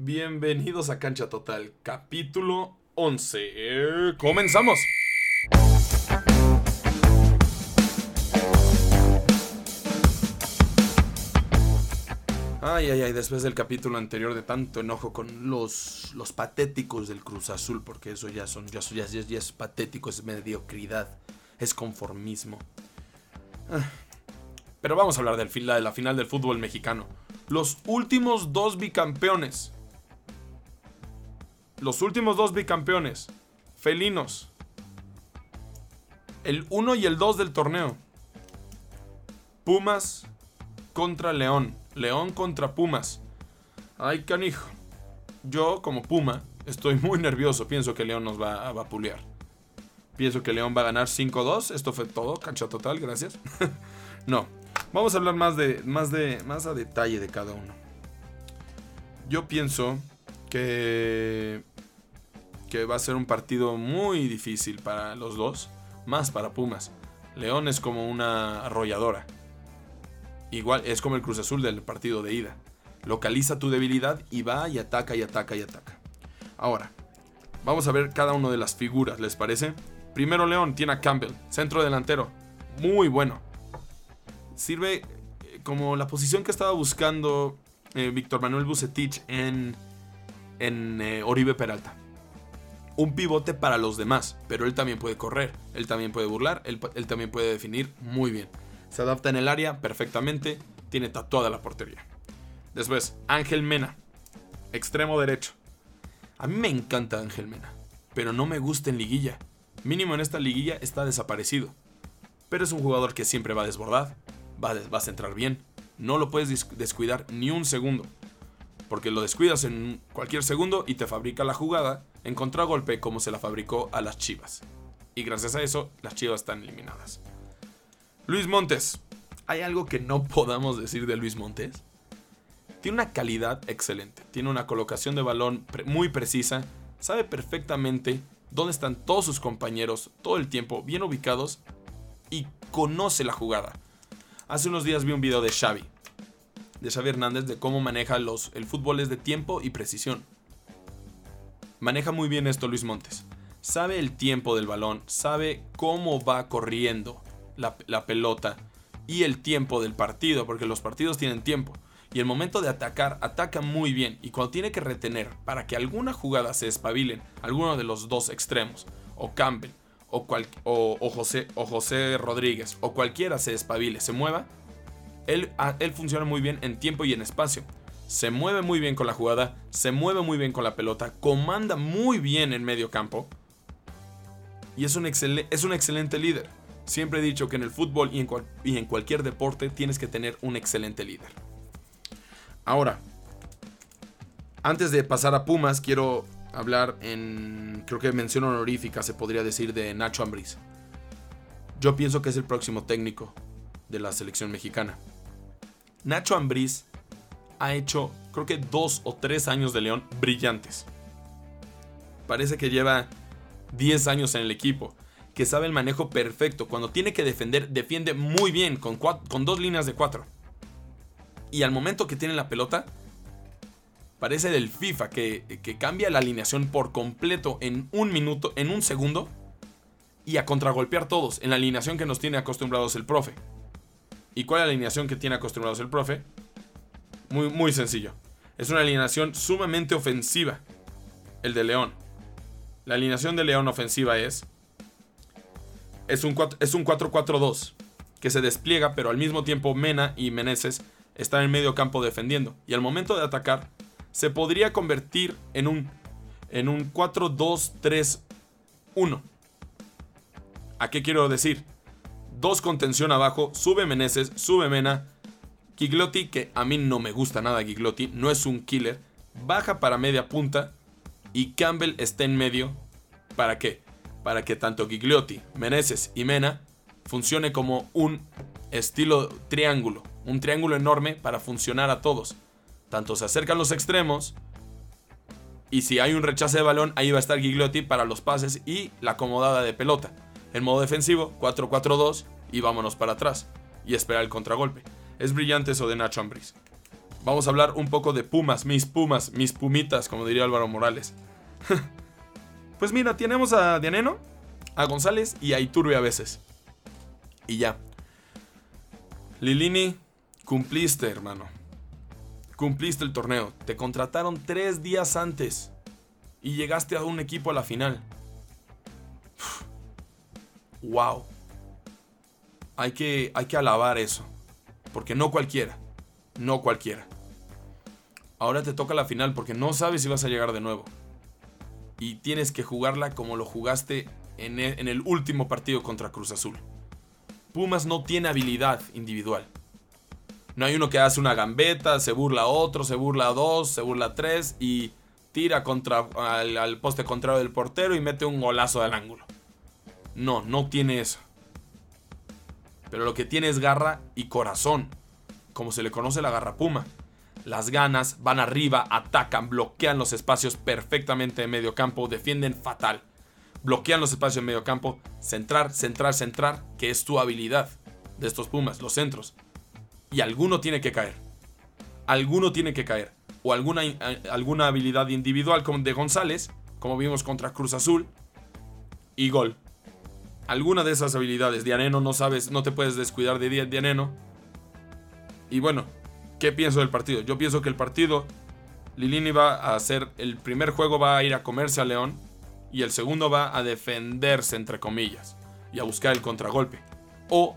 Bienvenidos a Cancha Total, capítulo 11. ¡Comenzamos! Ay, después del capítulo anterior de tanto enojo con los patéticos del Cruz Azul, porque eso ya es patético, es mediocridad, es conformismo. Pero vamos a hablar de la final del fútbol mexicano. Los últimos dos bicampeones felinos, el 1 y el 2 del torneo. Pumas contra León, León contra Pumas. Ay, canijo. Yo, como Puma, estoy muy nervioso. Pienso que León nos va a vapulear. Pienso que León va a ganar 5-2. Esto fue todo, Cancha Total, gracias. No, vamos a hablar más a detalle de cada uno. Yo pienso que va a ser un partido muy difícil para los dos, más para Pumas. León es como una arrolladora. Igual es como el Cruz Azul del partido de ida. Localiza tu debilidad y va y ataca y ataca y ataca. Ahora, vamos a ver cada una de las figuras, ¿les parece? Primero León tiene a Campbell, centro delantero, muy bueno. Sirve como la posición que estaba buscando Víctor Manuel Bucetich en Oribe Peralta. Un pivote para los demás, pero él también puede correr, él también puede burlar, él también puede definir muy bien. Se adapta en el área perfectamente, tiene tatuada la portería. Después, Ángel Mena, extremo derecho. A mí me encanta Ángel Mena, pero no me gusta en liguilla. Mínimo en esta liguilla está desaparecido. Pero es un jugador que siempre va a desbordar, va a centrar bien. No lo puedes descuidar ni un segundo, porque lo descuidas en cualquier segundo y te fabrica la jugada en contragolpe como se la fabricó a las Chivas. Y gracias a eso, las Chivas están eliminadas. Luis Montes. ¿Hay algo que no podamos decir de Luis Montes? Tiene una calidad excelente. Tiene una colocación de balón muy precisa. Sabe perfectamente dónde están todos sus compañeros todo el tiempo, bien ubicados, y conoce la jugada. Hace unos días vi un video de Xavi Hernández, de cómo maneja el fútbol es de tiempo y precisión. Maneja muy bien esto Luis Montes. Sabe el tiempo del balón, sabe cómo va corriendo la pelota y el tiempo del partido, porque los partidos tienen tiempo. Y el momento de atacar, ataca muy bien. Y cuando tiene que retener para que alguna jugada se espabilen, alguno de los dos extremos, o Campbell, o José Rodríguez, o cualquiera se espabile, se mueva, él funciona muy bien en tiempo y en espacio. Se mueve muy bien con la jugada, se mueve muy bien con la pelota, comanda muy bien en medio campo. Y es un excelente líder. Siempre he dicho que en el fútbol y en cualquier deporte tienes que tener un excelente líder. Ahora, antes de pasar a Pumas, quiero hablar creo que mención honorífica se podría decir de Nacho Ambriz. Yo pienso que es el próximo técnico de la selección mexicana. Nacho Ambriz ha hecho, creo que 2 o 3 años de León brillantes. Parece que lleva 10 años en el equipo, que sabe el manejo perfecto. Cuando tiene que defender, defiende muy bien con 2 líneas de 4. Y al momento que tiene la pelota, parece del FIFA que cambia la alineación por completo en un minuto, en un segundo, y a contragolpear todos en la alineación que nos tiene acostumbrados el profe. ¿Y cuál es la alineación que tiene acostumbrados el profe? Muy, muy sencillo. Es una alineación sumamente ofensiva, el de León. La alineación de León ofensiva es un 4-4-2 que se despliega, pero al mismo tiempo Mena y Meneses están en medio campo defendiendo. Y al momento de atacar, se podría convertir en un 4-2-3-1. ¿A qué quiero decir? 2 contención abajo, sube Meneses, sube Mena. Gigliotti, que a mí no me gusta nada Gigliotti, no es un killer, baja para media punta y Campbell está en medio. ¿Para qué? Para que tanto Gigliotti, Meneses y Mena funcione como un estilo triángulo, un triángulo enorme para funcionar a todos. Tanto se acercan los extremos y si hay un rechace de balón, ahí va a estar Gigliotti para los pases y la acomodada de pelota. En modo defensivo, 4-4-2 y vámonos para atrás y esperar el contragolpe. Es brillante eso de Nacho Ambriz. Vamos a hablar un poco de Pumas, mis pumitas, como diría Álvaro Morales. Pues mira, tenemos a Dianeno, a González y a Iturbe a veces. Y ya. Lilini, cumpliste, hermano. Cumpliste el torneo. Te contrataron 3 días antes y llegaste a un equipo a la final. ¡Wow! Hay que alabar eso. Porque no cualquiera. No cualquiera. Ahora te toca la final porque no sabes si vas a llegar de nuevo. Y tienes que jugarla como lo jugaste en el último partido contra Cruz Azul. Pumas no tiene habilidad individual. No hay uno que hace una gambeta, se burla a otro, se burla a dos, se burla a tres y tira contra al poste contrario del portero y mete un golazo del ángulo. No tiene eso. Pero lo que tiene es garra y corazón, como se le conoce la garra Puma. Las ganas, van arriba, atacan, bloquean los espacios perfectamente en medio campo, defienden fatal. Bloquean los espacios en medio campo, centrar, que es tu habilidad de estos Pumas, los centros. Y alguno tiene que caer. O alguna habilidad individual como de González, como vimos contra Cruz Azul, y gol. Alguna de esas habilidades. Dianeno, no sabes, no te puedes descuidar de Dianeno. Y bueno, ¿qué pienso del partido? Yo pienso que el partido, Lilini va a hacer, el primer juego va a ir a comerse a León y el segundo va a defenderse, entre comillas, y a buscar el contragolpe. O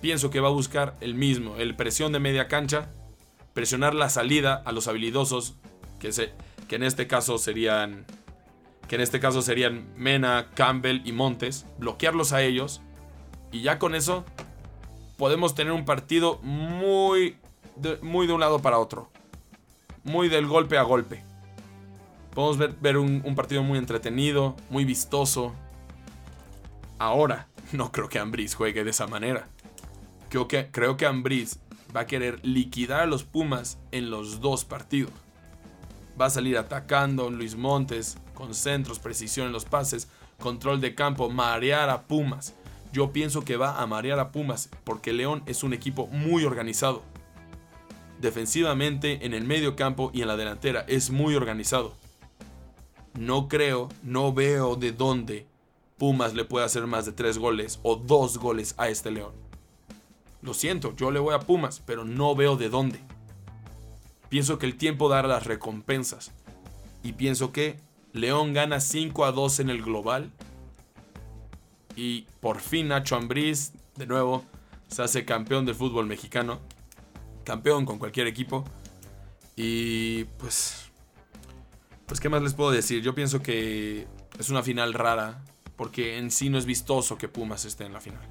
pienso que va a buscar el mismo, el presión de media cancha, presionar la salida a los habilidosos, que en este caso serían Mena, Campbell y Montes, bloquearlos a ellos, y ya con eso podemos tener un partido muy de un lado para otro, muy del golpe a golpe. Podemos ver un partido muy entretenido, muy vistoso. Ahora, no creo que Ambriz juegue de esa manera. Creo que Ambriz va a querer liquidar a los Pumas en los dos partidos. Va a salir atacando Luis Montes, con centros, precisión en los pases, control de campo, marear a Pumas. Yo pienso que va a marear a Pumas porque León es un equipo muy organizado. Defensivamente, en el medio campo y en la delantera es muy organizado. No veo de dónde Pumas le puede hacer más de 3 goles o 2 goles a este León. Lo siento, yo le voy a Pumas, pero no veo de dónde. Pienso que el tiempo dará las recompensas. Y pienso que León gana 5-2 en el global. Y por fin Nacho Ambriz, de nuevo, se hace campeón del fútbol mexicano. Campeón con cualquier equipo. Y pues ¿qué más les puedo decir? Yo pienso que es una final rara. Porque en sí no es vistoso que Pumas esté en la final.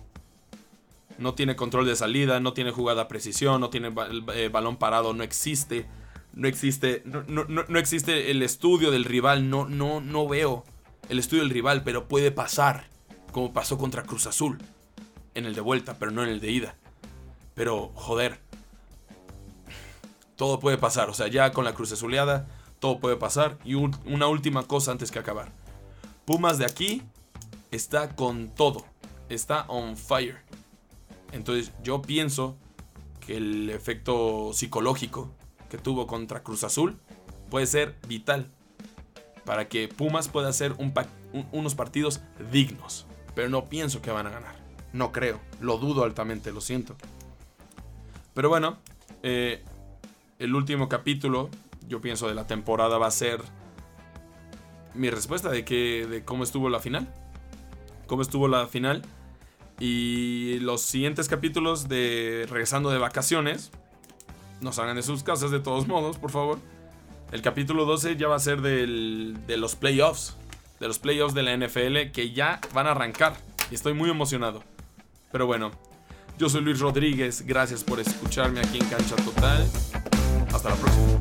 No tiene control de salida, no tiene jugada a precisión, no tiene balón parado, no existe el estudio del rival, no veo el estudio del rival, pero puede pasar, como pasó contra Cruz Azul, en el de vuelta, pero no en el de ida. Pero, joder, todo puede pasar, o sea, ya con la Cruz Azuleada, todo puede pasar. Y una última cosa antes que acabar. Pumas de aquí está con todo, está on fire. Entonces yo pienso que el efecto psicológico que tuvo contra Cruz Azul puede ser vital para que Pumas pueda hacer unos partidos dignos. Pero no pienso que van a ganar. No creo. Lo dudo altamente, lo siento. Pero bueno, el último capítulo, yo pienso, de la temporada va a ser mi respuesta de cómo estuvo la final. Cómo estuvo la final. Y los siguientes capítulos de Regresando de Vacaciones, no salgan de sus casas de todos modos, por favor. El capítulo 12 ya va a ser de los playoffs. De los playoffs de la NFL que ya van a arrancar. Y estoy muy emocionado. Pero bueno, yo soy Luis Rodríguez. Gracias por escucharme aquí en Cancha Total. Hasta la próxima.